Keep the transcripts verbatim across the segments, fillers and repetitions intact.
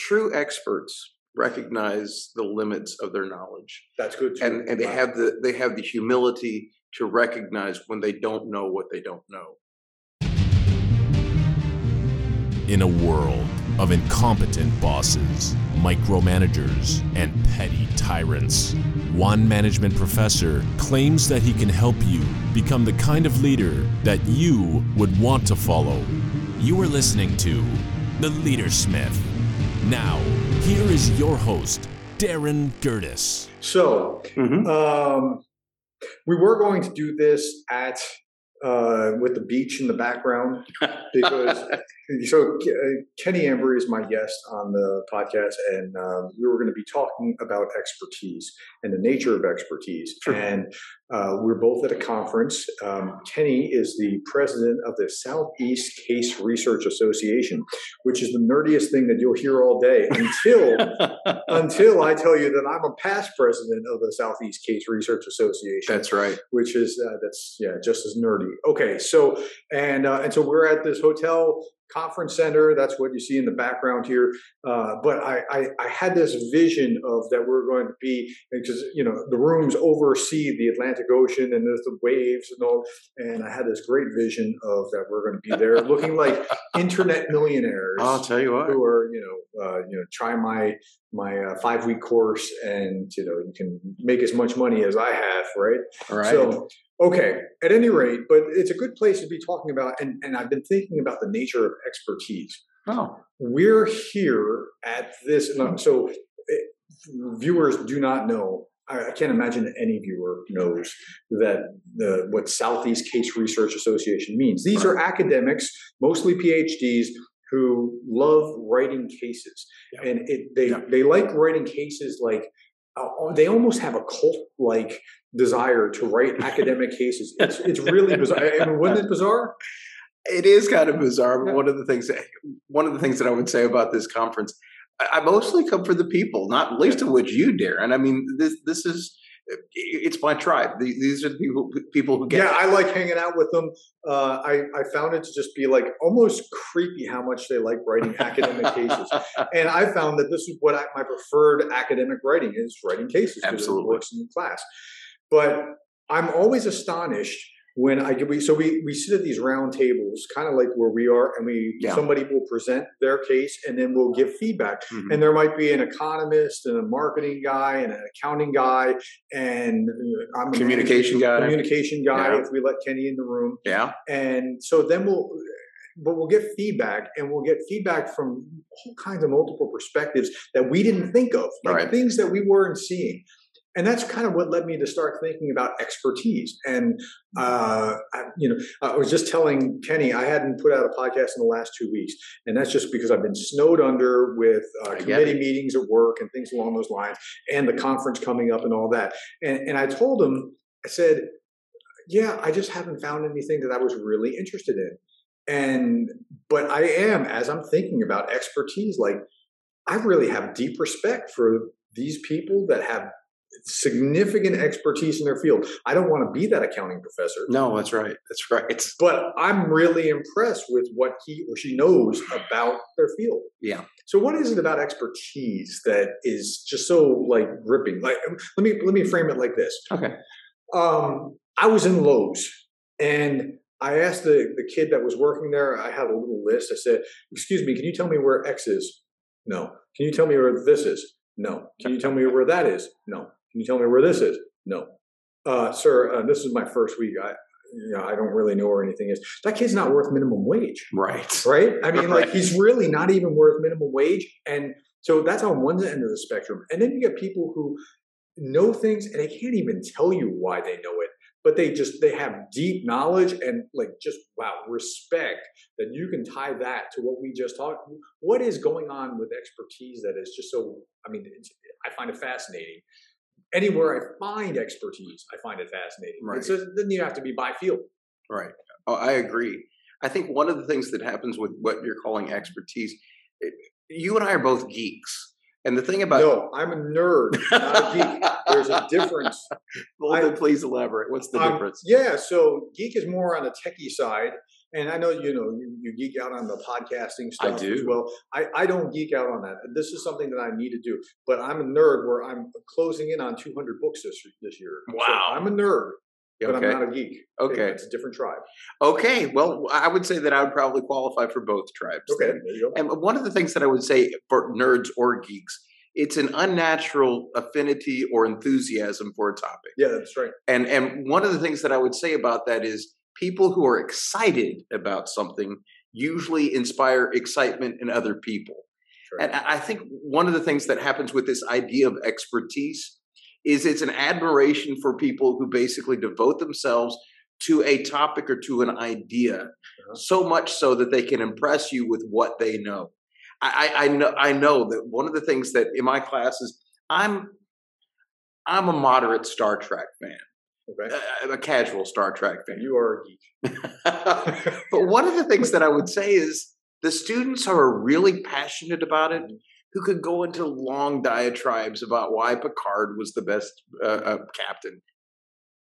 true experts recognize the limits of their knowledge. That's good. Too. And and they have the they have the humility to recognize when they don't know what they don't know. In a world of incompetent bosses, micromanagers, and petty tyrants, one management professor claims that he can help you become the kind of leader that you would want to follow. You are listening to The Leadersmith. Now, here is your host, Darren Gerdes. So, mm-hmm. um, we were going to do this at uh, with the beach in the background because so uh, Kenny Embry is my guest on the podcast, and uh, we were going to be talking about expertise and the nature of expertise. Sure. And uh, we we're both at a conference. Um, Kenny is the president of the Southeast Case Research Association, which is the nerdiest thing that you'll hear all day until until I tell you that I'm a past president of the Southeast Case Research Association. That's right. Which is uh, that's yeah just as nerdy. Okay, so and uh, and so we're at this hotel conference center. That's what you see in the background here. Uh, but I, I, I had this vision of that we're going to be, because, you know, the rooms oversee the Atlantic Ocean and there's the waves and all. And I had this great vision of that we're going to be there looking like internet millionaires. I'll tell you what. Who are, you know, uh, you know, try my my uh, five week course and, you know, you can make as much money as I have, right? All right. So, okay, at any rate, but it's a good place to be talking about, and, and I've been thinking about the nature of expertise. Oh. We're here at this, so viewers do not know, I can't imagine any viewer knows that the what Southeast Case Research Association means. These right. are academics, mostly PhDs, who love writing cases. Yep. And it, they yep. they like writing cases like, Uh, they almost have a cult-like desire to write academic cases. It's it's really bizarre. I mean, wasn't it bizarre? It is kind of bizarre. But yeah. one of the things that one of the things that I would say about this conference, I, I mostly come for the people, not least of which you, Darren. I mean, this this is it's my tribe. These are the people people who get. Yeah, it. I like hanging out with them. Uh, I I found it to just be like almost creepy how much they like writing academic cases, and I found that this is what I, my preferred academic writing is: writing cases. Absolutely, it works in the class. But I'm always astonished when I we so we we sit at these round tables, kind of like where we are, and we yeah. somebody will present their case, and then we'll give feedback. Mm-hmm. And there might be an economist and a marketing guy and an accounting guy and I'm communication a, guy, communication guy. Yeah. If we let Kenny in the room, yeah. And so then we'll. But we'll get feedback, and we'll get feedback from all kinds of multiple perspectives that we didn't think of, like right. things that we weren't seeing. And that's kind of what led me to start thinking about expertise. And, uh, I, you know, I was just telling Kenny, I hadn't put out a podcast in the last two weeks. And that's just because I've been snowed under with uh, committee meetings at work and things along those lines and the conference coming up and all that. And, and I told him, I said, yeah, I just haven't found anything that I was really interested in. And, but I am, as I'm thinking about expertise, like I really have deep respect for these people that have significant expertise in their field. I don't want to be that accounting professor. No, that's right. That's right. But I'm really impressed with what he or she knows about their field. Yeah. So what is it about expertise that is just so like gripping? Like, let me, let me frame it like this. Okay. Um, I was in Lowe's and I asked the, the kid that was working there, I had a little list. I said, excuse me, can you tell me where X is? No. Can you tell me where this is? No. Can you tell me where that is? No. Can you tell me where this is? No. Uh, sir, uh, this is my first week. I, you know, I don't really know where anything is. That kid's not worth minimum wage. Right. Right? I mean, right. like he's really not even worth minimum wage. And so that's on one end of the spectrum. And then you get people who know things and they can't even tell you why they know it. But they just, they have deep knowledge and like just, wow, respect that you can tie that to what we just talked. What is going on with expertise that is just so, I mean, it's, I find it fascinating. Anywhere I find expertise, I find it fascinating. Right. It's just, then you have to be by field. Right. Oh, I agree. I think one of the things that happens with what you're calling expertise, it, you and I are both geeks. And the thing about no, I'm a nerd, not a geek. There's a difference. Well, I, please elaborate. What's the um, difference? Yeah, so geek is more on the techie side, And I know, you know, you, you geek out on the podcasting stuff I do. as well. I, I don't geek out on that. This is something that I need to do. But I'm a nerd where I'm closing in on two hundred books this, this year. Wow. So I'm a nerd, but okay. I'm not a geek. Okay. It's a different tribe. Okay. Well, I would say that I would probably qualify for both tribes. Okay. There you go. And one of the things that I would say for nerds or geeks, it's an unnatural affinity or enthusiasm for a topic. Yeah, that's right. And and one of the things that I would say about that is, people who are excited about something usually inspire excitement in other people. Sure. And I think one of the things that happens with this idea of expertise is it's an admiration for people who basically devote themselves to a topic or to an idea, uh-huh. so much so that they can impress you with what they know. I, I know I know that one of the things that in my classes, I'm I'm a moderate Star Trek fan. Okay. A, a casual Star Trek fan. You are a geek. But one of the things that I would say is the students who are really passionate about it, who could go into long diatribes about why Picard was the best uh, uh, captain.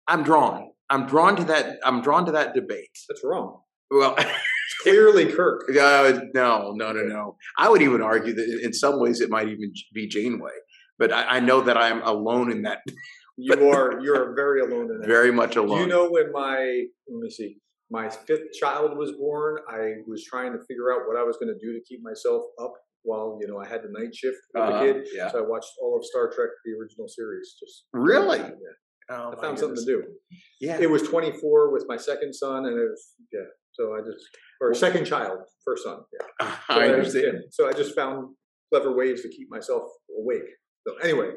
I'm drawn. I'm drawn to that. I'm drawn to that debate. That's wrong. Well, it's clearly Kirk. Uh, no, no, no, no. I would even argue that in some ways it might even be Janeway. But I, I know that I am alone in that. You but, are you are very alone in that. Very much alone. You know, when my let me see, my fifth child was born, I was trying to figure out what I was going to do to keep myself up while you know I had the night shift with uh, the kid. Yeah. So I watched all of Star Trek, the original series. Just really, yeah. Oh, I found something to do. Yeah, it was twenty-four with my second son, and it was yeah. So I just or second child, first son. Yeah, so I understand. I, so I just found clever ways to keep myself awake. So anyway.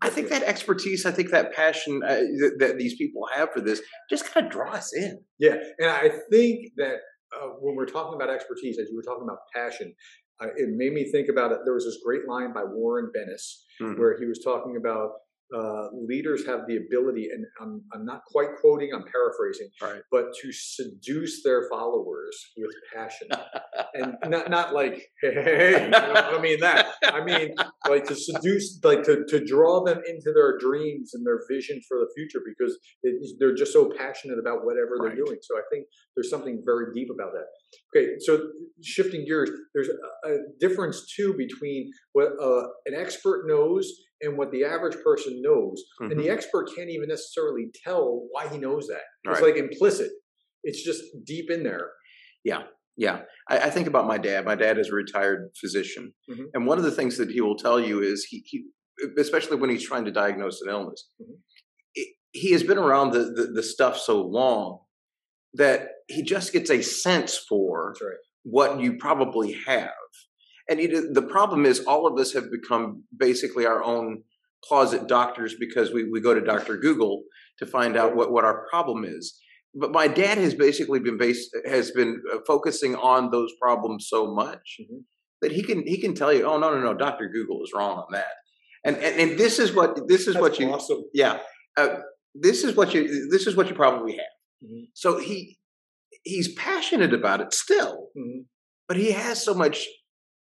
I think that expertise, I think that passion uh, th- that these people have for this just kind of draw us in. Yeah. And I think that uh, when we're talking about expertise, as you were talking about passion, uh, it made me think about it. There was this great line by Warren Bennis mm-hmm. where he was talking about uh, leaders have the ability, and I'm, I'm not quite quoting, I'm paraphrasing, right. but to seduce their followers with passion. And not not like, hey, hey, hey, you know, I mean that. I mean, like to seduce, like to, to draw them into their dreams and their vision for the future because it, they're just so passionate about whatever right. they're doing. So I think there's something very deep about that. Okay, so shifting gears, there's a, a difference too between what uh, an expert knows and what the average person knows. Mm-hmm. And the expert can't even necessarily tell why he knows that. It's right. like implicit. It's just deep in there. Yeah. Yeah. I, I think about my dad. My dad is a retired physician. Mm-hmm. And one of the things that he will tell you is he, he especially when he's trying to diagnose an illness, mm-hmm. it, he has been around the, the, the stuff so long that he just gets a sense for right. what you probably have. And it, the problem is all of us have become basically our own closet doctors because we, we go to Doctor Google to find out what, what our problem is. But my dad has basically been based, has been focusing on those problems so much mm-hmm. that he can he can tell you, oh, no, no, no, Doctor Google is wrong on that. And and, and this is what this is That's what you awesome. yeah uh, this is what you this is what you probably have. Mm-hmm. So he he's passionate about it still, mm-hmm. but he has so much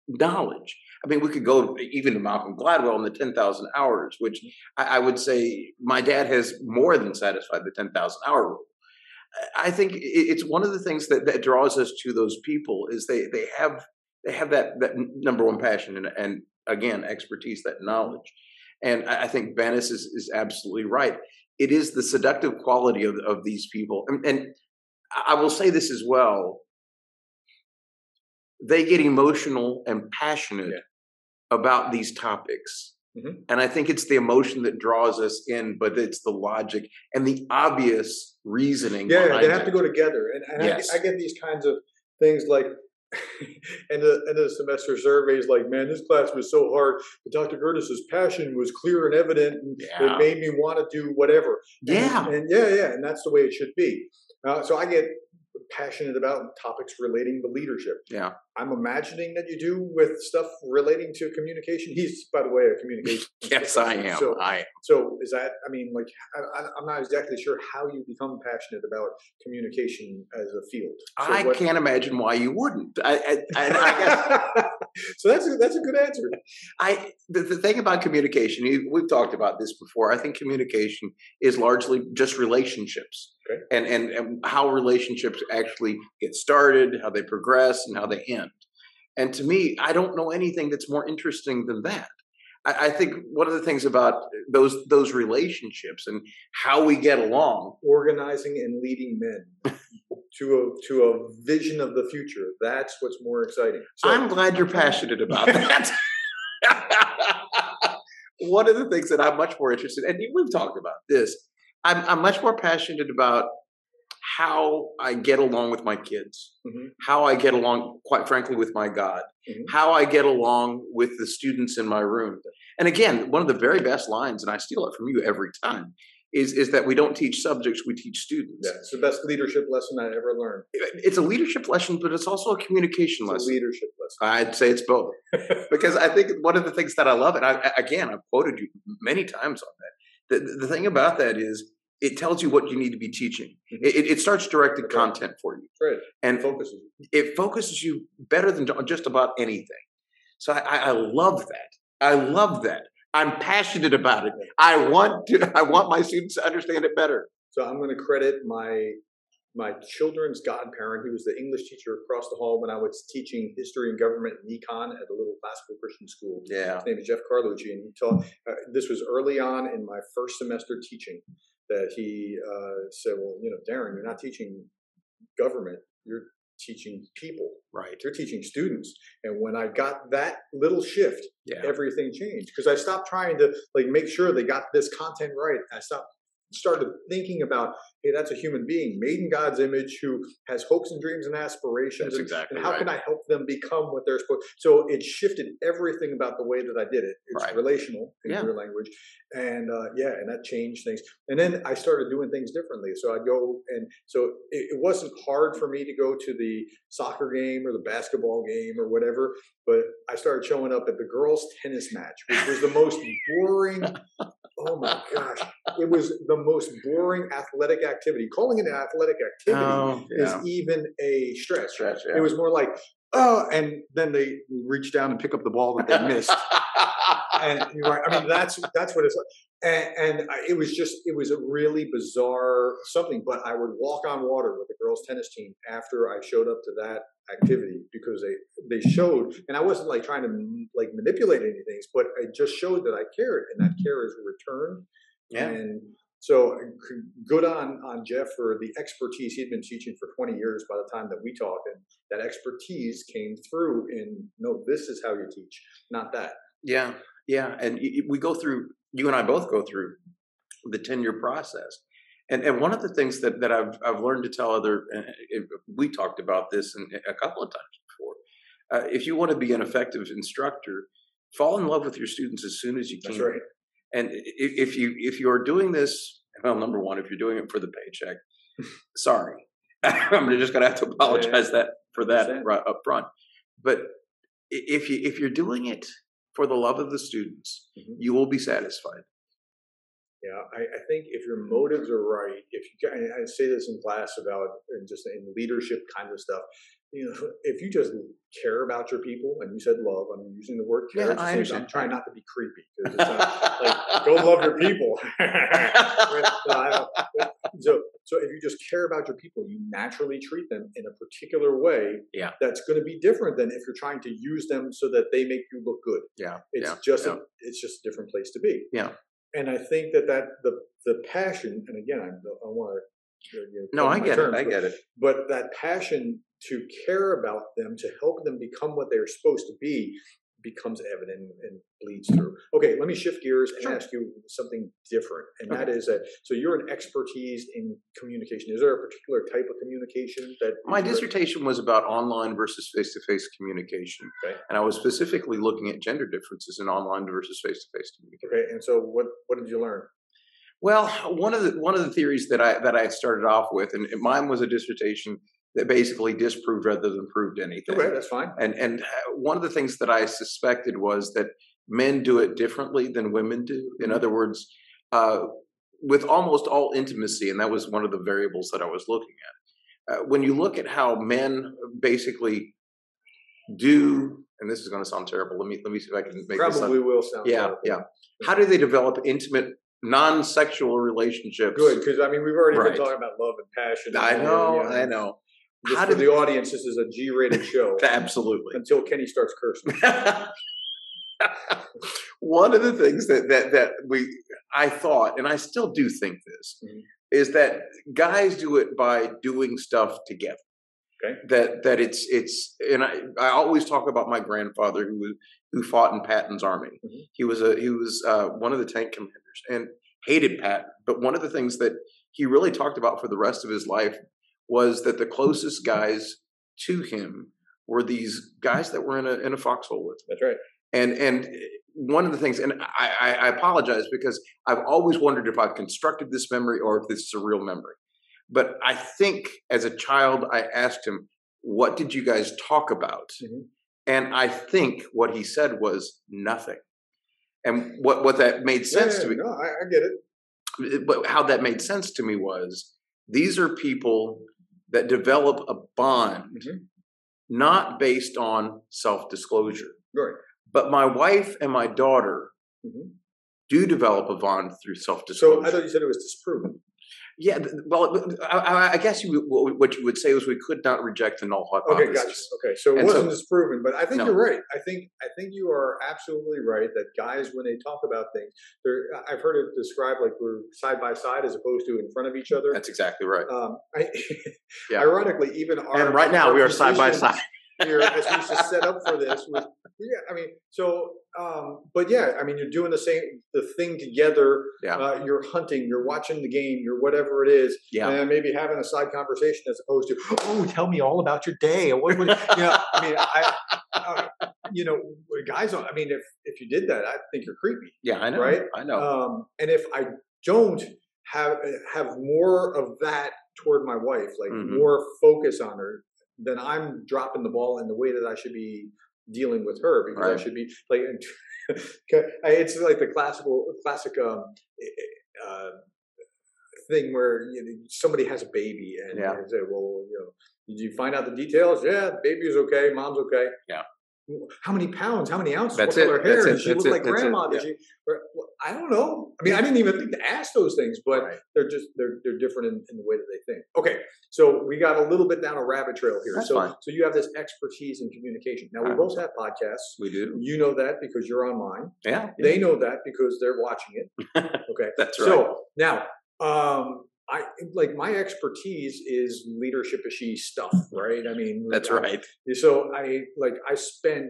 knowledge. I mean, we could go even to Malcolm Gladwell in the ten thousand hours, which I, I would say my dad has more than satisfied the ten thousand hour rule. I think it's one of the things that, that draws us to those people is they they have they have that, that number one passion and, and again expertise, that knowledge. And I think Bennis is, is absolutely right. It is the seductive quality of, of these people, and, and I will say this as well. They get emotional and passionate yeah. about these topics. Mm-hmm. And I think it's the emotion that draws us in, but it's the logic and the obvious reasoning. Yeah, they have it. to go together. And, and yes. I, I get these kinds of things like, and the end of the semester surveys like, man, this class was so hard, but Doctor Gerdes' passion was clear and evident, and yeah. it made me want to do whatever. And, yeah. And yeah, yeah, and that's the way it should be. Uh, so I get passionate about topics relating to leadership. Yeah. I'm imagining that you do with stuff relating to communication. He's, by the way, a communication. yes, I am. So, I am. So is that, I mean, like, I, I'm not exactly sure how you become passionate about communication as a field. So I what, can't imagine why you wouldn't. I, I, I, I guess. So that's a, that's a good answer. I the, the thing about communication, we've talked about this before. I think communication is largely just relationships. Okay. And, and and how relationships actually get started, how they progress, and how they end. And to me, I don't know anything that's more interesting than that. I, I think one of the things about those those relationships and how we get along, organizing and leading men to a to a vision of the future, that's what's more exciting. So, I'm glad you're passionate about that. One of the things that I'm much more interested in, and we've talked about this, I'm, I'm much more passionate about how I get along with my kids, mm-hmm. how I get along, quite frankly, with my God, mm-hmm. how I get along with the students in my room. And again, one of the very best lines, and I steal it from you every time, is, is that we don't teach subjects, we teach students. Yeah, it's the best leadership lesson I ever learned. It's a leadership lesson, but it's also a communication it's lesson. A leadership lesson. I'd say it's both. Because I think one of the things that I love, and I, again, I've quoted you many times on that, The, the thing about that is it tells you what you need to be teaching. Mm-hmm. It, it starts directed right. content for you. Right. And it focuses you. It focuses you better than just about anything. So I, I love that. I love that. I'm passionate about it. I want to. I want my students to understand it better. So I'm going to credit my my children's godparent. He was the English teacher across the hall when I was teaching history and government and econ at a little classical Christian school. Yeah. His name is Jeff Carlucci. And he taught, uh, this was early on in my first semester teaching that he uh, said, well, you know, Darren, you're not teaching government. You're teaching people. Right. You're teaching students. And when I got that little shift, yeah. everything changed. Because I stopped trying to like make sure they got this content right. I stopped. Started thinking about, hey, that's a human being made in God's image who has hopes and dreams and aspirations. That's and, exactly and how right. can I help them become what they're supposed to? So it shifted everything about the way that I did it. It's right. relational in yeah. your language. And uh, yeah, and that changed things. And then I started doing things differently. So I'd go and so it, it wasn't hard for me to go to the soccer game or the basketball game or whatever. But I started showing up at the girls' tennis match, which was the most boring. Oh my gosh. It was the most boring athletic activity. Calling it an athletic activity oh, yeah. is even a stretch. stretch yeah. It was more like, oh, and then they reach down and pick up the ball that they missed. And you're right. I mean, that's that's what it's like. And, and I, it was just, it was a really bizarre something. But I would walk on water with the girls' tennis team after I showed up to that activity because they, they showed, and I wasn't like trying to like manipulate anything, but it just showed that I cared, and that care is returned. Yeah. And so good on, on Jeff for the expertise. He'd been teaching for twenty years by the time that we talked, and that expertise came through in, no, this is how you teach, not that. Yeah. Yeah. And we go through, you and I both go through the ten year process. And and one of the things that, that I've, I've learned to tell other, we talked about this in, a couple of times before. Uh, if you want to be an effective instructor, fall in love with your students as soon as you can. That's right. And if you if you're doing this, well, number one, if you're doing it for the paycheck, sorry, I'm just going to have to apologize that for that up front. But if you if you're doing it for the love of the students, mm-hmm. you will be satisfied. Yeah, I, I think if your motives are right, if you I say this in class about and just in leadership kind of stuff. You know, if you just care about your people, and you said love, I'm using the word care. Yeah, I understand. I'm trying not to be creepy. It's not, like, go love your people. so, so if you just care about your people, you naturally treat them in a particular way. Yeah. That's going to be different than if you're trying to use them so that they make you look good. Yeah. It's yeah, just yeah. A, it's just a different place to be. Yeah. And I think that that the the passion, and again, I, I want to. You know, no, I get terms, it. I but, get it. But that passion to care about them, to help them become what they're supposed to be, becomes evident and, and bleeds through. Okay, let me shift gears and sure. ask you something different. And okay. that is that, so you're an expertise in communication. Is there a particular type of communication that... My dissertation was about online versus face-to-face communication. Okay. And I was specifically looking at gender differences in online versus face-to-face communication. Okay, and so what, what did you learn? Well, one of the one of the theories that I that I started off with, and mine was a dissertation that basically disproved rather than proved anything. Okay, that's fine. And and one of the things that I suspected was that men do it differently than women do. In mm-hmm. other words, uh, with almost all intimacy, and that was one of the variables that I was looking at. Uh, when you look at how men basically do, and this is going to sound terrible. Let me let me see if I can make Probably this. Probably will sound. Yeah, terrible. yeah. How do they develop intimate non-sexual relationships. Good, because I mean, we've already right. been talking about love and passion. I and know, you know, I know. Just How for the audience, this is a G-rated show. Absolutely. Until Kenny starts cursing. One of the things that that that we I thought, and I still do think this, mm-hmm. is that guys do it by doing stuff together. Okay. That that it's it's and I, I always talk about my grandfather who who fought in Patton's army. Mm-hmm. He was a he was uh, one of the tank commanders and hated Patton. But one of the things that he really talked about for the rest of his life was that the closest guys to him were these guys that were in a in a foxhole with him. That's right. And and one of the things, and I, I apologize because I've always wondered if I've constructed this memory or if this is a real memory. But I think as a child, I asked him, what did you guys talk about? Mm-hmm. And I think what he said was nothing. And what, what that made sense yeah, to me. No, I, I get it. But how that made sense to me was these are people that develop a bond, mm-hmm. not based on self-disclosure. Right. But my wife and my daughter mm-hmm. do develop a bond through self-disclosure. So I thought you said it was disproven. Yeah, well, I, I guess you, what you would say is we could not reject the null hypothesis. Okay, gotcha. Okay, so it and wasn't so, disproven, but I think no. you're right. I think I think you are absolutely right that guys, when they talk about things, I've heard it described like we're side by side as opposed to in front of each other. That's exactly right. Um, I, yeah. Ironically, even our and right now our we are side by side. Here, as we just set up for this, with, yeah. I mean, so, um, but yeah, I mean, you're doing the same, the thing together. Yeah. Uh, you're hunting, you're watching the game, you're whatever it is, yeah. and maybe having a side conversation as opposed to, oh, tell me all about your day. What would, you know, I mean, I, uh, you know, guys. I mean, if if you did that, I think you're creepy. Yeah, I know. Right, I know. Um, and if I don't have have more of that toward my wife, like mm-hmm. more focus on her. Then I'm dropping the ball in the way that I should be dealing with her because right. I should be like, it's like the classical classic um, uh, thing where you know, somebody has a baby and yeah. they say, well, you know, did you find out the details? Yeah, baby's okay, mom's okay. Yeah. How many pounds? How many ounces? That's what color hair? Did she look like grandma? Did she? I don't know. I mean, I didn't even think to ask those things, but right. they're just they're they're different in, in the way that they think. Okay, so we got a little bit down a rabbit trail here. That's so fine. So you have this expertise in communication. Now we I both know. have podcasts. We do. You know that because you're on mine. Yeah. They yeah. know that because they're watching it. Okay. That's right. So now, um, I like my expertise is leadership-ishy stuff, right? I mean, that's I, right. So I like I spent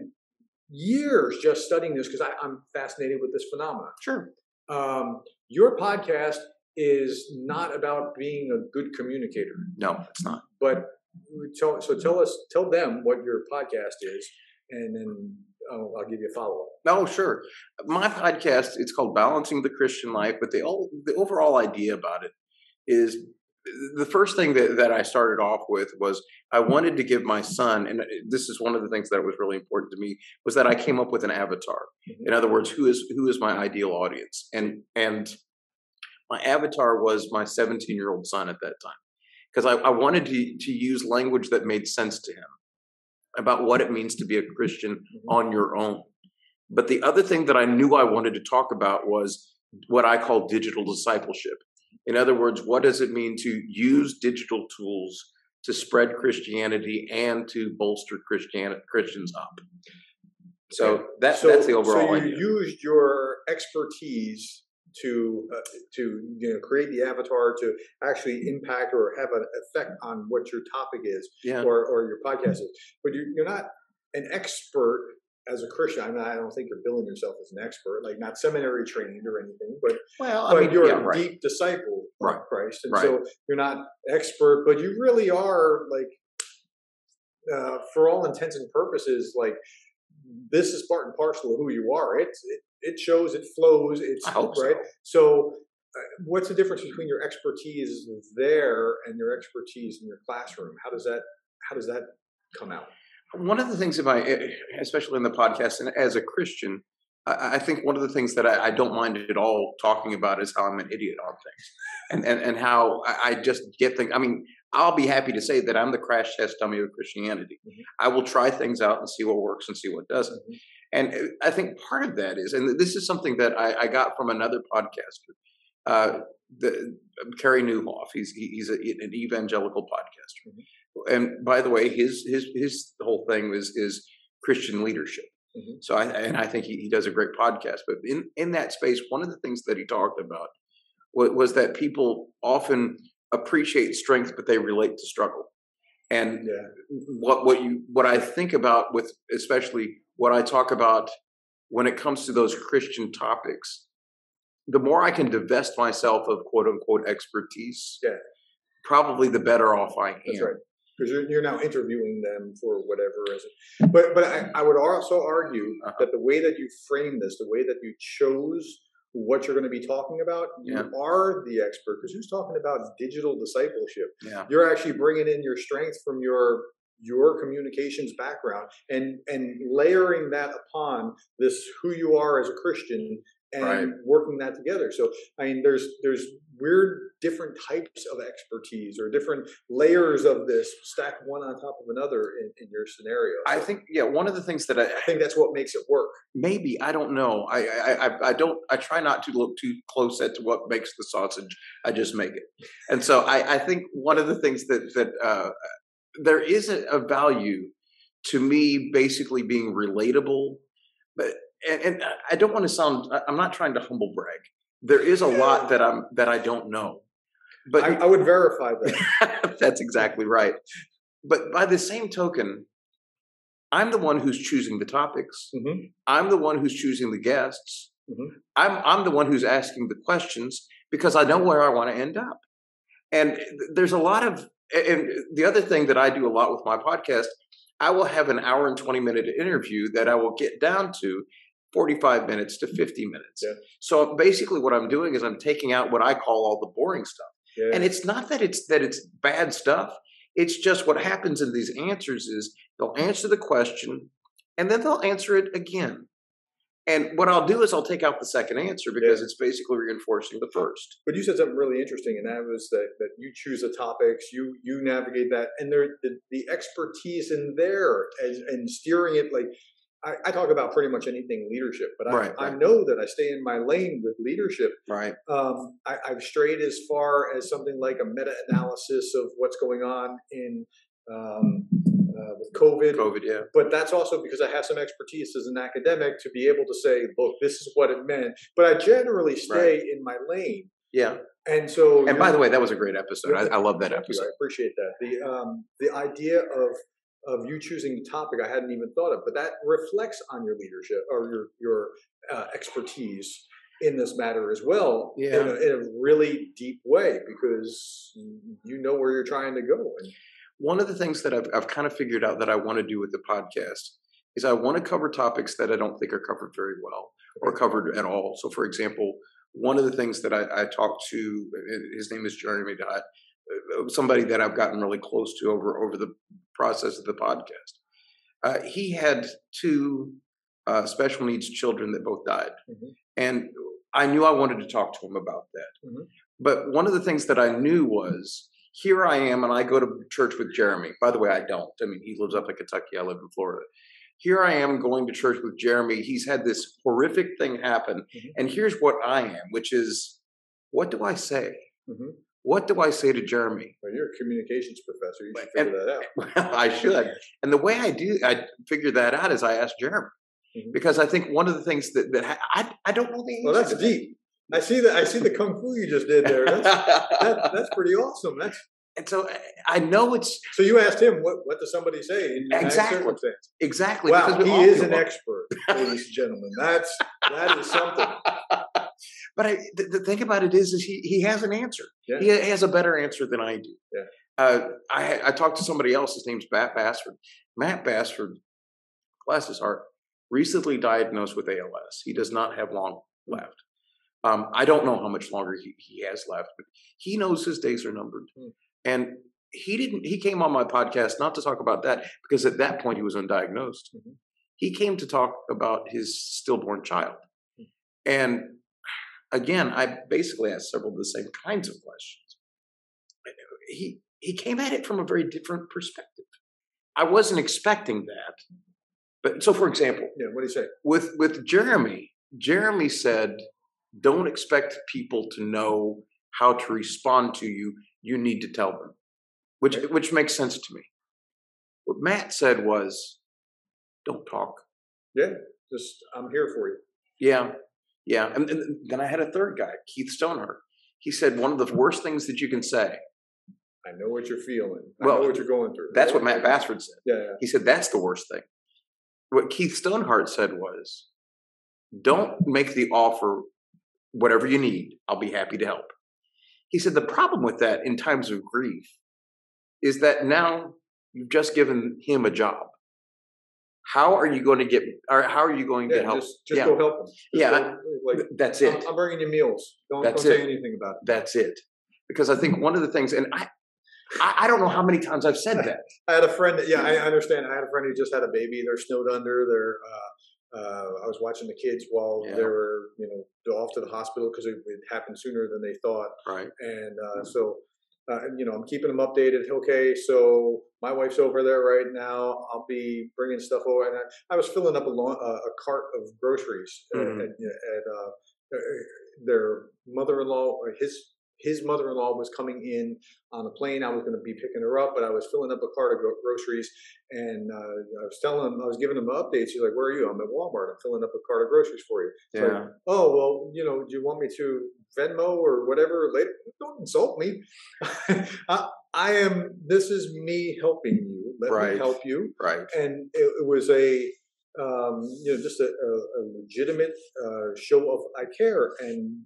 years just studying this because I'm fascinated with this phenomenon. Sure. Um, your podcast is not about being a good communicator. No, it's not. But tell, so tell us, tell them what your podcast is, and then I'll, I'll give you a follow-up. No, sure. My podcast, it's called Balancing the Christian Life, but the all the overall idea about it. Is the first thing that, that I started off with was I wanted to give my son, and this is one of the things that was really important to me, was that I came up with an avatar. In other words, who is who is my ideal audience? And and my avatar was my seventeen-year-old son at that time. Because I, I wanted to, to use language that made sense to him about what it means to be a Christian on your own. But the other thing that I knew I wanted to talk about was what I call digital discipleship. In other words, what does it mean to use digital tools to spread Christianity and to bolster Christian Christians up? So, that, so that's the overall. So you idea. used your expertise to uh, to you know create the avatar to actually impact or have an effect on what your topic is yeah. or or your podcast is, but you, you're not an expert. As a Christian, I mean, I don't think you're billing yourself as an expert, like not seminary trained or anything, but, well, I but mean, you're yeah, a right. deep disciple of right. Christ. And right. so you're not expert, but you really are like, uh, for all intents and purposes, like this is part and parcel of who you are. It's, it, it shows, it flows. It's I hope right. So, so uh, what's the difference between your expertise there and your expertise in your classroom? How does that, how does that come out? One of the things about, especially in the podcast, and as a Christian, I think one of the things that I don't mind at all talking about is how I'm an idiot on things, and and, and how I just get things. I mean, I'll be happy to say that I'm the crash test dummy of Christianity. Mm-hmm. I will try things out and see what works and see what doesn't. Mm-hmm. And I think part of that is, and this is something that I, I got from another podcaster, uh, the, Carey Nieuwhof. He's he's a, an evangelical podcaster, mm-hmm. and by the way, his his his whole thing is is Christian leadership. Mm-hmm. So I and I think he, he does a great podcast. But in in that space, one of the things that he talked about was, was that people often appreciate strength, but they relate to struggle. And yeah. what what you what I think about with especially what I talk about when it comes to those Christian topics. The more I can divest myself of "quote unquote" expertise, yeah. probably the better off I am. That's right, because you're, you're now interviewing them for whatever reason. But but I, I would also argue uh-huh. that the way that you frame this, the way that you chose what you're going to be talking about, you yeah. are the expert. Because who's talking about digital discipleship? Yeah. You're actually bringing in your strength from your your communications background and and layering that upon this who you are as a Christian. And right. working that together. So, I mean, there's there's weird different types of expertise or different layers of this stacked one on top of another in, in your scenario. So I think, yeah, one of the things that I, I think that's what makes it work. Maybe I don't know. I I I don't. I try not to look too close at to what makes the sausage. I just make it. And so I I think one of the things that that uh, there is a, a value to me basically being relatable, but. And, and I don't want to sound, I'm not trying to humble brag. There is a lot that I'm, that I don't know, but I, I would verify that. That's exactly right. But by the same token, I'm the one who's choosing the topics. Mm-hmm. I'm the one who's choosing the guests. Mm-hmm. I'm, I'm the one who's asking the questions because I know where I want to end up. And there's a lot of, and the other thing that I do a lot with my podcast, I will have an hour and twenty minute interview that I will get down to forty-five minutes to fifty minutes. Yeah. So basically what I'm doing is I'm taking out what I call all the boring stuff. Yeah. And it's not that it's that it's bad stuff. It's just what happens in these answers is they'll answer the question and then they'll answer it again. And what I'll do is I'll take out the second answer because yeah. it's basically reinforcing the first. But you said something really interesting, and that was that, that you choose the topics, you you navigate that, and there the, the expertise in there as, and steering it. Like I, I talk about pretty much anything leadership, but I, right, right. I know that I stay in my lane with leadership. Right. Um, I, I've strayed as far as something like a meta-analysis of what's going on in um, – Uh, with COVID, COVID, yeah. But that's also because I have some expertise as an academic to be able to say, look, this is what it meant. But I generally stay right. in my lane. Yeah. And so, and by know, the way, that was a great episode. I, I love that episode. You. I appreciate that. The um, the idea of of you choosing the topic I hadn't even thought of, but that reflects on your leadership or your your uh, expertise in this matter as well. Yeah. In a, in a really deep way because you know where you're trying to go. And, one of the things that I've, I've kind of figured out that I want to do with the podcast is I want to cover topics that I don't think are covered very well or covered at all. So, for example, one of the things that I, I talked to, his name is Jeremy Dott, somebody that I've gotten really close to over, over the process of the podcast. Uh, he had two uh, special needs children that both died. Mm-hmm. And I knew I wanted to talk to him about that. Mm-hmm. But one of the things that I knew was, here I am, and I go to church with Jeremy. By the way, I don't. I mean, he lives up in Kentucky. I live in Florida. Here I am going to church with Jeremy. He's had this horrific thing happen. Mm-hmm. And here's what I am, which is, what do I say? Mm-hmm. What do I say to Jeremy? Well, you're a communications professor. You should figure and, that out. Well, I should. And the way I do, I figure that out is I ask Jeremy. Mm-hmm. Because I think one of the things that, that I, I don't know the answer. Well, that's deep. I see that. I see the kung fu you just did there. That's, that, that's pretty awesome. That's and so I know it's. So you asked him what what does somebody say in exactly circumstance? Exactly. Wow, he is an expert, ladies and gentlemen. That's that is something. But I, the, the thing about it is, is he he has an answer. Yeah. He has a better answer than I do. Yeah. Uh, I I talked to somebody else. His name's Matt Bassford. Matt Bassford, bless his heart, recently diagnosed with A L S. He does not have long left. Um, I don't know how much longer he, he has left, but he knows his days are numbered. Mm. And he didn't. He came on my podcast not to talk about that because at that point he was undiagnosed. Mm-hmm. He came to talk about his stillborn child. Mm. And again, I basically asked several of the same kinds of questions. He he came at it from a very different perspective. I wasn't expecting that. But so, for example, yeah, what do you say with with Jeremy? Jeremy said, Don't expect people to know how to respond to you. You need to tell them, which which makes sense to me. What Matt said was, don't talk. Yeah, just I'm here for you. Yeah, yeah. And, and then I had a third guy, Keith Stoneheart. He said one of the worst things that you can say. I know what you're feeling. I well, know what you're going through. That's what Matt Bassford said. Yeah, yeah. He said that's the worst thing. What Keith Stoneheart said was, don't make the offer, whatever you need, I'll be happy to help. He said the problem with that in times of grief is that now you've just given him a job. How are you going to get, or how are you going yeah, to help? Just, just yeah. go help him. Just yeah, go, like, that's it. I'm, I'm bringing you meals. Don't, don't say anything about it. That's it. Because I think one of the things, and I, I don't know how many times I've said that. I had a friend. Yeah, I understand. I had a friend who just had a baby. They're snowed under. They're. Uh, uh, I was watching the kids while yeah. they were, you know, off to the hospital because it, it happened sooner than they thought. Right. And uh, mm-hmm. so, uh, you know, I'm keeping them updated. Okay, so my wife's over there right now. I'll be bringing stuff over. And I, I was filling up a, long, uh, a cart of groceries mm-hmm. at, at uh, their mother-in-law or his. His mother-in-law was coming in on a plane. I was going to be picking her up, but I was filling up a cart of groceries, and uh, I was telling him, I was giving him updates. He's like, "Where are you?" I'm at Walmart. I'm filling up a cart of groceries for you. It's yeah. like, oh well, you know, do you want me to Venmo or whatever later? Don't insult me. I, I am. This is me helping you. Let right. me help you. Right. And it, it was a. Um, you know, just a, a, a legitimate uh, show of I care. And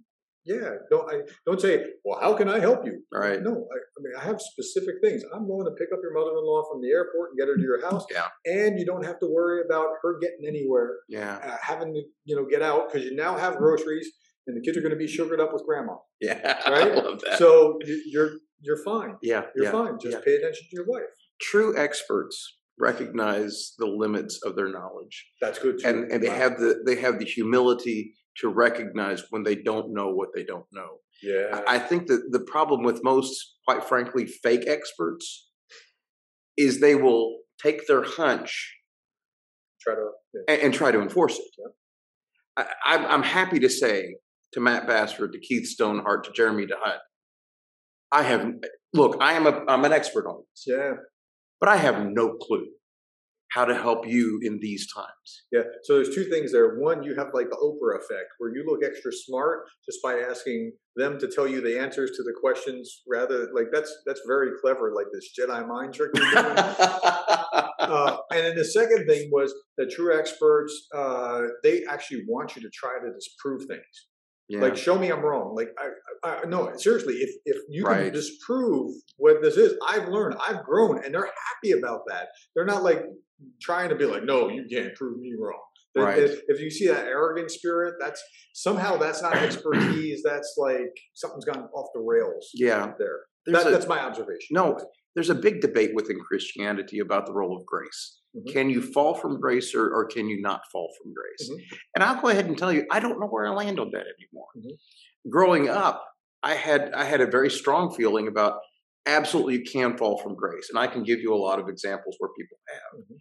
yeah, don't I don't say, well, how can I help you? Right. No, I, I mean, I have specific things. I'm going to pick up your mother-in-law from the airport and get her to your house. Yeah. And you don't have to worry about her getting anywhere. Yeah. Uh, having to, you know, get out because you now have groceries and the kids are going to be sugared up with grandma. Yeah. Right. I love that. So you're you're fine. Yeah. You're yeah. fine. Just yeah. pay attention to your wife. True experts recognize the limits of their knowledge. That's good. Too. And and wow. they have the they have the humility to recognize when they don't know what they don't know. Yeah, I think that the problem with most, quite frankly, fake experts is they will take their hunch try to, yeah. and, and try to enforce it. Yeah. I, I'm, I'm happy to say to Matt Bassford, to Keith Stoneheart, to Jeremy DeHunt, I have look. I am a I'm an expert on this. Yeah, but I have no clue how to help you in these times. Yeah, so there's two things there. One, you have like the Oprah effect where you look extra smart just by asking them to tell you the answers to the questions rather, like that's that's very clever, like this Jedi mind trick you're doing. uh, and then the second thing was that true experts, uh, they actually want you to try to disprove things. Yeah. Like, show me I'm wrong. Like, I, I no, seriously, if if you right. can disprove what this is, I've learned, I've grown, and they're happy about that. They're not like, trying to be like, no, you can't prove me wrong. Right. If, if you see that arrogant spirit, that's somehow that's not expertise. That's like something's gone off the rails. Yeah, there. That, a, that's my observation. No, there's a big debate within Christianity about the role of grace. Mm-hmm. Can you fall from grace or, or can you not fall from grace? Mm-hmm. And I'll go ahead and tell you, I don't know where I land on that anymore. Mm-hmm. Growing up, I had I had a very strong feeling about. Absolutely, you can fall from grace. And I can give you a lot of examples where people have. Mm-hmm.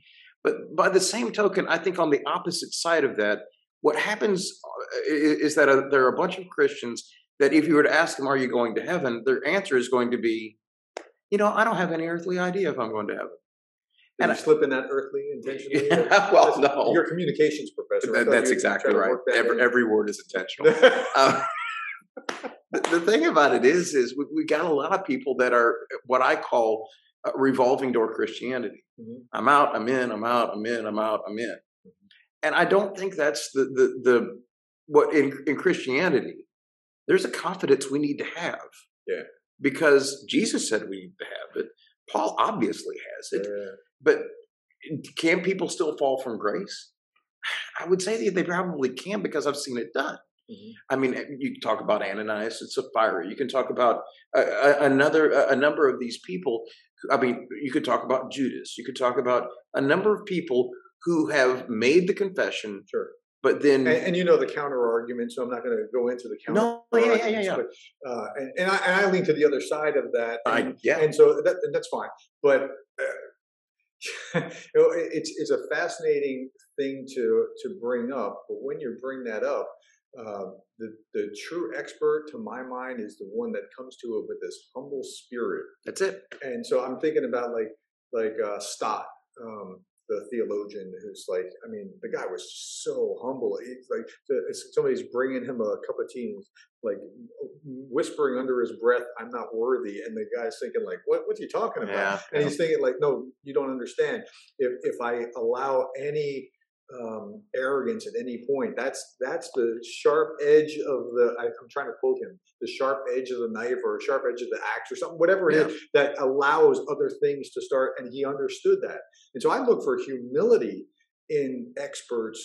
But by the same token, I think on the opposite side of that, what happens is that a, there are a bunch of Christians that if you were to ask them, are you going to heaven? Their answer is going to be, you know, I don't have any earthly idea if I'm going to heaven. Did and you I, slip in that earthly intentionally? Yeah, well, no. You're a communications professor. That, that's exactly right. Every, every word is intentional. um, The thing about it is, is we, we got a lot of people that are what I call uh, revolving door Christianity. Mm-hmm. I'm out, I'm in, I'm out, I'm in, I'm out, I'm in. Mm-hmm. And I don't think that's the the the what in, in Christianity. There's a confidence we need to have, yeah, because Jesus said we need to have it. Paul obviously has it, yeah. But can people still fall from grace? I would say that they probably can because I've seen it done. Mm-hmm. I mean, you can talk about Ananias and Sapphira. You can talk about a, a, another a, a number of these people. I mean, you could talk about Judas. You could talk about a number of people who have made the confession. Sure. But then, and, and you know the counter argument, so I'm not going to go into the counter. No, yeah, yeah, yeah, yeah. But, uh, and, and, I, and I lean to the other side of that. And, I, yeah. And so that, and that's fine. But uh, it's it's a fascinating thing to to bring up. But when you bring that up. Uh, the, the true expert, to my mind, is the one that comes to it with this humble spirit. That's it. And so I'm thinking about like like uh, Stott, um, the theologian, who's like, I mean, the guy was so humble. He's like, somebody's bringing him a cup of tea, like whispering under his breath, "I'm not worthy," and the guy's thinking like, "What? What are you talking about?" Yeah, and yeah. he's thinking like, "No, you don't understand. If if I allow any um arrogance at any point, that's that's the sharp edge of the I, I'm trying to quote him the sharp edge of the knife or sharp edge of the axe or something, whatever it yeah. is that allows other things to start." And he understood that. And so I look for humility in experts.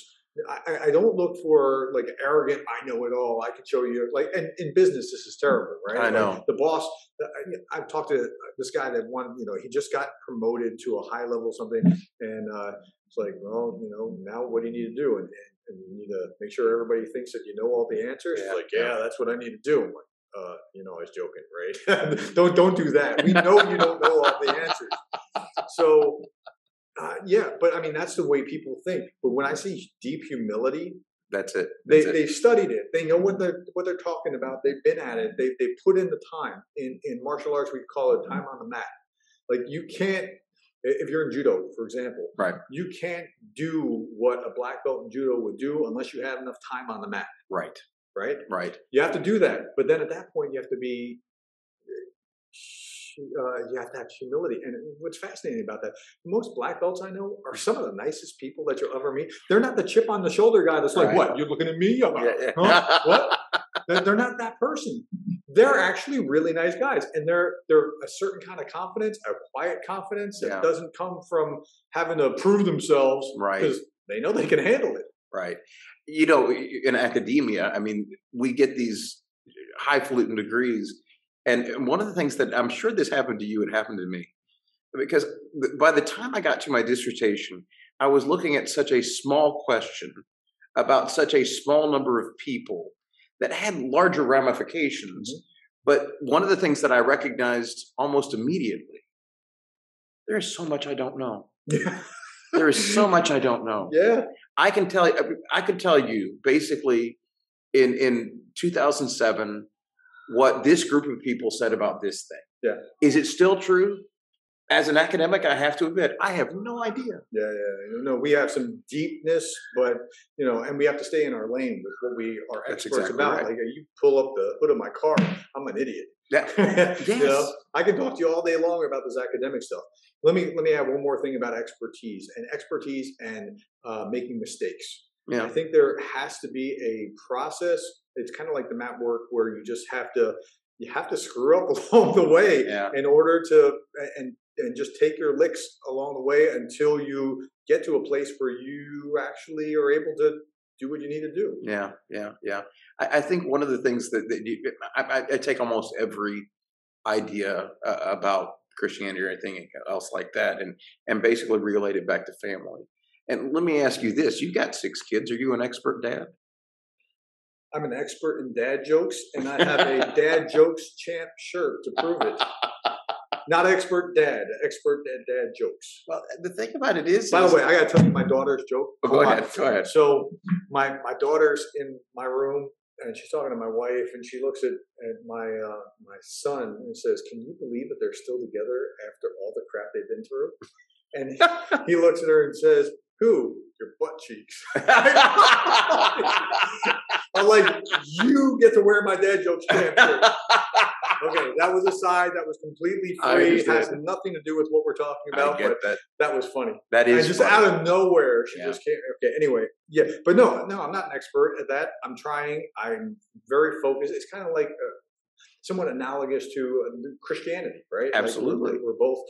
I, I don't look for like arrogant, I know it all, I can show you. Like, and in business, this is terrible, right? I know. Like, the boss, I, I've talked to this guy that won, you know, he just got promoted to a high level or something. And uh, it's like, well, you know, now what do you need to do? And, and you need to make sure everybody thinks that you know all the answers. Yeah. It's like, yeah, that's what I need to do. I'm like, uh, you know, I was joking, right? don't, don't do that. We know you don't know all the answers. So... Uh, yeah, but I mean, that's the way people think. But when I see deep humility, that's it. That's they, it. They've studied it. They know what they're, what they're talking about. They've been at it. They they put in the time. In, in martial arts, we call it time on the mat. Like, you can't, if you're in judo, for example, right. you can't do what a black belt in judo would do unless you have enough time on the mat. Right. Right? Right. You have to do that. But then at that point, you have to be... Uh, you have to have humility. And what's fascinating about that, most black belts I know are some of the nicest people that you'll ever meet. They're not the chip on the shoulder guy that's like, right. what, you're looking at me? I'm like, yeah, yeah. Huh? What? They're not that person. They're actually really nice guys. And they're, they're a certain kind of confidence, a quiet confidence that yeah. doesn't come from having to prove themselves, right? Because they know they can handle it. Right. You know, in academia, I mean, we get these highfalutin degrees. And one of the things that I'm sure this happened to you, it happened to me, because by the time I got to my dissertation, I was looking at such a small question about such a small number of people that had larger ramifications. Mm-hmm. But one of the things that I recognized almost immediately, there is so much I don't know. Yeah. There is so much I don't know. Yeah, I can tell you, I can tell you basically in, in two thousand seven, what this group of people said about this thing. Yeah. Is it still true? As an academic, I have to admit, I have no idea. Yeah, yeah. No, we have some deepness, but, you know, and we have to stay in our lane with what we are experts exactly about. Right. Like, you pull up the hood of my car, I'm an idiot. Yeah. Yes. You know, I can talk to you all day long about this academic stuff. Let me, let me add one more thing about expertise and expertise and uh, making mistakes. Yeah. I think there has to be a process. It's kind of like the map work where you just have to, you have to screw up along the way yeah. in order to, and, and just take your licks along the way until you get to a place where you actually are able to do what you need to do. Yeah. Yeah. Yeah. I, I think one of the things that, that you, I, I take almost every idea uh, about Christianity or anything else like that and, and basically relate it back to family. And let me ask you this. You've got six kids. Are you an expert dad? I'm an expert in dad jokes, and I have a dad jokes champ shirt to prove it. Not expert dad, expert dad, dad jokes. Well, the thing about it is... By the way, I got to tell you my daughter's joke. Oh, go ahead, go ahead. So my, my daughter's in my room, and she's talking to my wife, and she looks at, at my uh, my son and says, "Can you believe that they're still together after all the crap they've been through?" And he looks at her and says, "Who? Your butt cheeks." I'm like, you get to wear my dad jokes champ shirt. Okay, that was a side that was completely free. It has nothing to do with what we're talking about. I get but that. That was funny. That is and just funny. Out of nowhere. She yeah. just came. Okay, anyway, yeah, but no, no, I'm not an expert at that. I'm trying. I'm very focused. It's kind of like a, somewhat analogous to Christianity, right? Absolutely. Like we're, we're both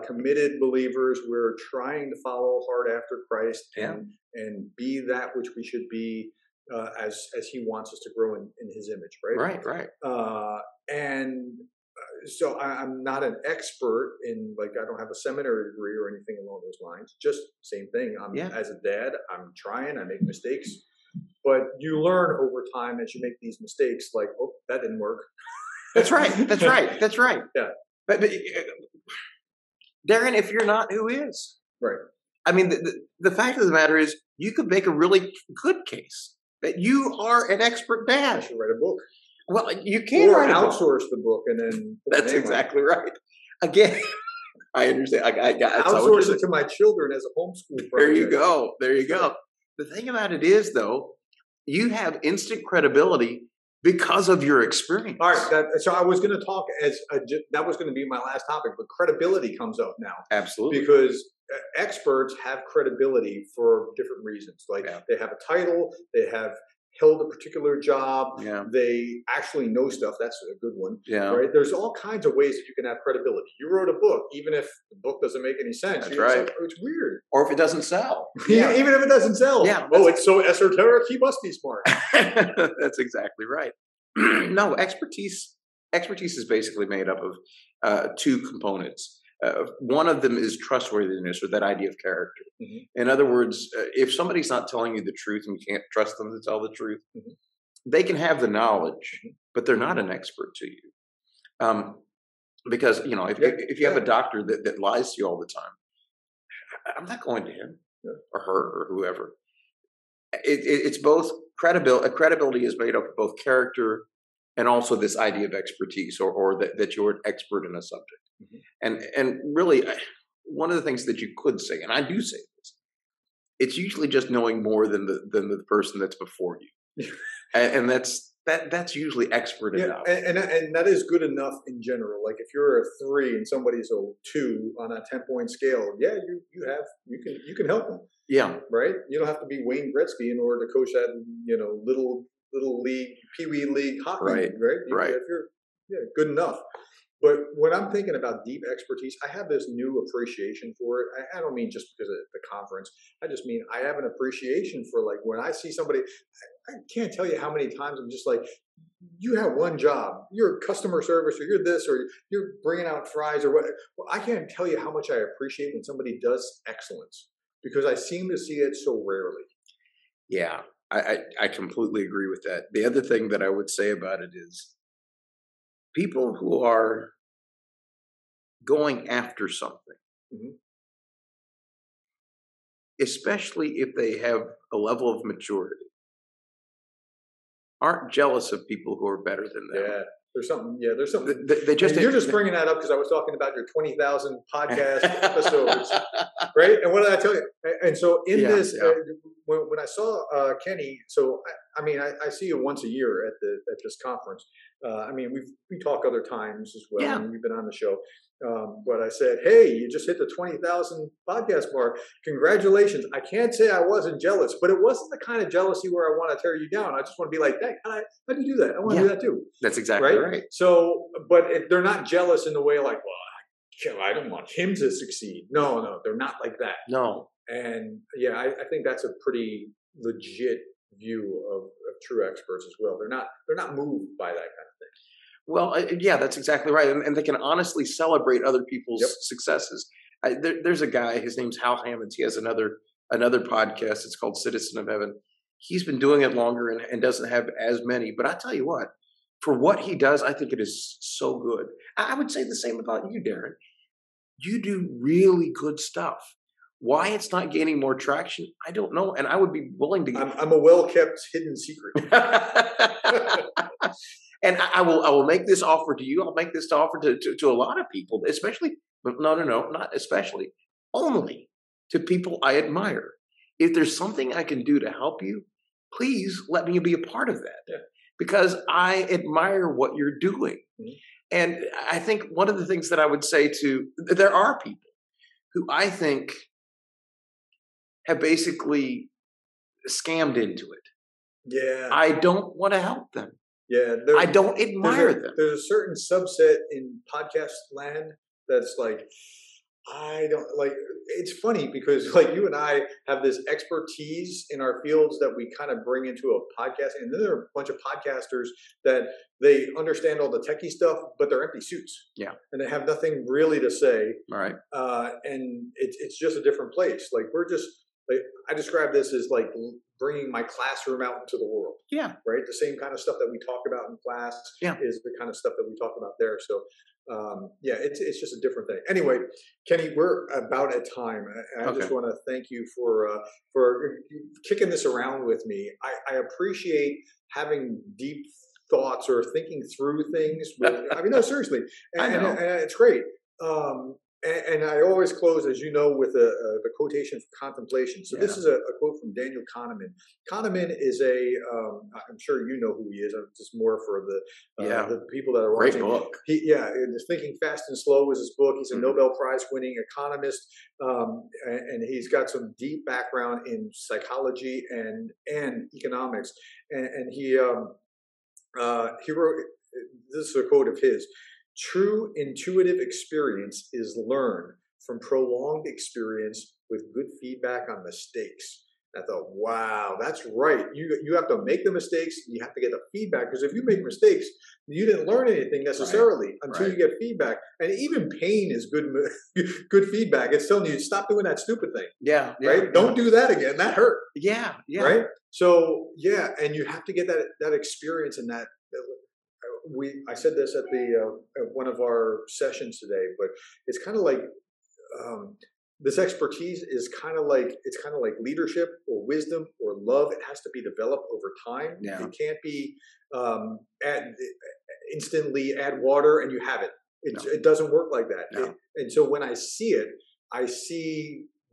uh, committed believers. We're trying to follow hard after Christ and yeah. and be that which we should be. Uh, as as he wants us to grow in, in his image, right? Right, right. Uh, and so I, I'm not an expert in, like, I don't have a seminary degree or anything along those lines. Just same thing. I'm, yeah. As a dad, I'm trying. I make mistakes. But you learn over time as you make these mistakes, like, oh, that didn't work. That's right. That's right. That's right. Yeah. But, but Darren, if you're not, who is? Right. I mean, the, the, the fact of the matter is you could make a really good case that you are an expert dad. I should write a book. Well, you can't or write outsource the book and then. That's exactly right. Again, I understand. I, I, I outsource it to my children as a homeschool project. There you go. There you go. The thing about it is, though, you have instant credibility because of your experience. All right. That, so I was going to talk as a, that was going to be my last topic, but credibility comes up now. Absolutely. Because experts have credibility for different reasons. Like yeah. they have a title, they have held a particular job, yeah. they actually know stuff. That's a good one. Yeah. Right? There's all kinds of ways that you can have credibility. You wrote a book, even if the book doesn't make any sense. That's right. Say, oh, it's weird. Or if it doesn't sell. Yeah. Even if it doesn't sell. Yeah. Oh, it's so esoteric, he must be smart. That's exactly right. No, expertise expertise is basically made up of uh, two components. Uh, one of them is trustworthiness, or that idea of character. Mm-hmm. In other words, uh, if somebody's not telling you the truth and you can't trust them to tell the truth, mm-hmm. they can have the knowledge, mm-hmm. but they're not an expert to you. Um, because, you know, if, yeah. if you have a doctor that, that lies to you all the time, I'm not going to him yeah. or her or whoever. It, it, it's both credibility. Credibility is made up of both character and also this idea of expertise, or, or that, that you're an expert in a subject. Mm-hmm. And and really, one of the things that you could say, and I do say this, it's usually just knowing more than the than the person that's before you, and, and that's that that's usually expert yeah, enough. And, and and that is good enough in general. Like if you're a three and somebody's a two on a ten point scale, yeah, you you have you can you can help them. Yeah, right. You don't have to be Wayne Gretzky in order to coach that you know little little league pee wee league hockey, right? Right. You, right. If you're yeah good enough. But when I'm thinking about deep expertise, I have this new appreciation for it. I, I don't mean just because of the conference. I just mean I have an appreciation for, like, when I see somebody, I, I can't tell you how many times I'm just like, you have one job. You're customer service, or you're this, or you're bringing out fries, or what. Well, I can't tell you how much I appreciate when somebody does excellence, because I seem to see it so rarely. Yeah, I, I, I completely agree with that. The other thing that I would say about it is, people who are going after something, mm-hmm. especially if they have a level of maturity, aren't jealous of people who are better than them. Yeah, there's something. Yeah, there's something. They, they just, you're just bringing that up because I was talking about your twenty thousand podcast episodes, right? And what did I tell you? And so in yeah, this, yeah. Uh, when, when I saw uh, Kenny, so I, I mean, I, I see you once a year at the at this conference. Uh, I mean, we we talk other times as well, yeah. and you've been on the show. Um, but I said, hey, you just hit the twenty thousand podcast mark. Congratulations. I can't say I wasn't jealous, but it wasn't the kind of jealousy where I want to tear you down. I just want to be like, hey, how do you do that? I want yeah. to do that too. That's exactly right. right. So, but if they're not jealous in the way like, well, I don't want him to succeed. No, no, they're not like that. No. And yeah, I, I think that's a pretty legit view of, of true experts as well. They're not they're not moved by that kind of thing. Well, uh, yeah, that's exactly right, and, and they can honestly celebrate other people's yep. successes. I, there, there's a guy. His name's Hal Hammonds. He has another another podcast. It's called Citizen of Heaven. He's been doing it longer and, and doesn't have as many. But I tell you what, for what he does, I think it is so good. I, I would say the same about you, Darren. You do really good stuff. Why it's not gaining more traction, I don't know. And I would be willing to. I'm, I'm a well-kept hidden secret. And I, I will. I will make this offer to you. I'll make this offer to, to to a lot of people, especially. No, no, no, not especially. Only to people I admire. If there's something I can do to help you, please let me be a part of that. Yeah. Because I admire what you're doing. Mm-hmm. And I think one of the things that I would say to there are people who I think have basically scammed into it. Yeah. I don't want to help them. Yeah. There, I don't admire there's a, them. There's a certain subset in podcast land that's like, I don't like, it's funny because like you and I have this expertise in our fields that we kind of bring into a podcast. And then there are a bunch of podcasters that they understand all the techie stuff, but they're empty suits. Yeah. And they have nothing really to say. All right. Uh, and it, it's just a different place. Like we're just, like, I describe this as like bringing my classroom out into the world. Yeah. Right. The same kind of stuff that we talk about in class yeah. is the kind of stuff that we talk about there. So, um, yeah, it's, it's just a different thing. Anyway, Kenny, we're about at time. I, I okay. just want to thank you for, uh, for kicking this around with me. I, I appreciate having deep thoughts or thinking through things. With, I mean, no, seriously. And, I know. And, and it's great. Um, And I always close, as you know, with a, a, the quotation for contemplation. So yeah. this is a, a quote from Daniel Kahneman. Kahneman is a, um, I'm sure you know who he is. I'm just more for the uh, yeah. the people that are watching. Great book. He, yeah, Thinking Fast and Slow is his book. He's a mm-hmm. Nobel Prize-winning economist, um, and, and he's got some deep background in psychology and and economics. And, and he um, uh, he wrote, this is a quote of his. True intuitive experience is learned from prolonged experience with good feedback on mistakes. And I thought, wow, that's right. You you have to make the mistakes. You have to get the feedback, because if you make mistakes, you didn't learn anything necessarily right. until right. you get feedback. And even pain is good good feedback. It's telling you, stop doing that stupid thing. Yeah. Right? Yeah. Don't do that again. That hurt. Yeah. Yeah. Right? So, yeah. And you have to get that, that experience and that We, I said this at the uh, at one of our sessions today, but it's kind of like um, this expertise is kind of like it's kind of like leadership or wisdom or love. It has to be developed over time. Yeah. It can't be um, add, instantly add water and you have it. It, no. it doesn't work like that. No. It, and so when I see it, I see.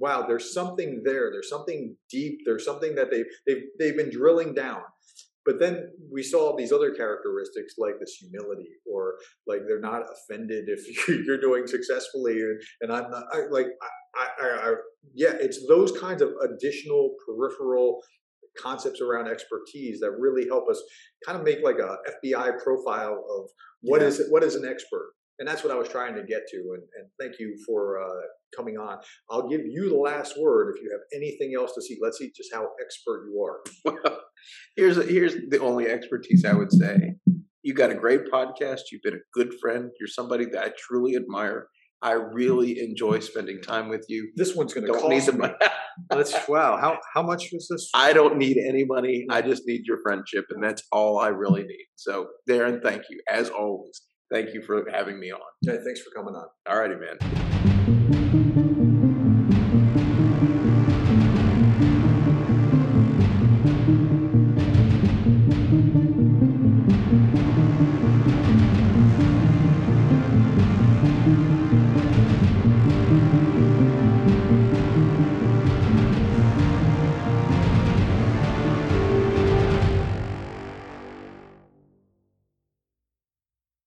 Wow, there's something there. There's something deep. There's something that they they've they've been drilling down. But then we saw these other characteristics like this humility, or like they're not offended if you're doing successfully, and, and I'm not I, like, I, I, I, yeah, it's those kinds of additional peripheral concepts around expertise that really help us kind of make like a F B I profile of what yeah. is it, what is an expert. And that's what I was trying to get to. And, and thank you for uh, coming on. I'll give you the last word if you have anything else to see. Let's see just how expert you are. Well, here's a, here's the only expertise I would say. You got a great podcast. You've been a good friend. You're somebody that I truly admire. I really enjoy spending time with you. This one's going to cost me. Let's, wow. How how much was this? I don't need any money. I just need your friendship, and that's all I really need. So, Darren, thank you as always. Thank you for having me on. Yeah, thanks for coming on. All righty, man.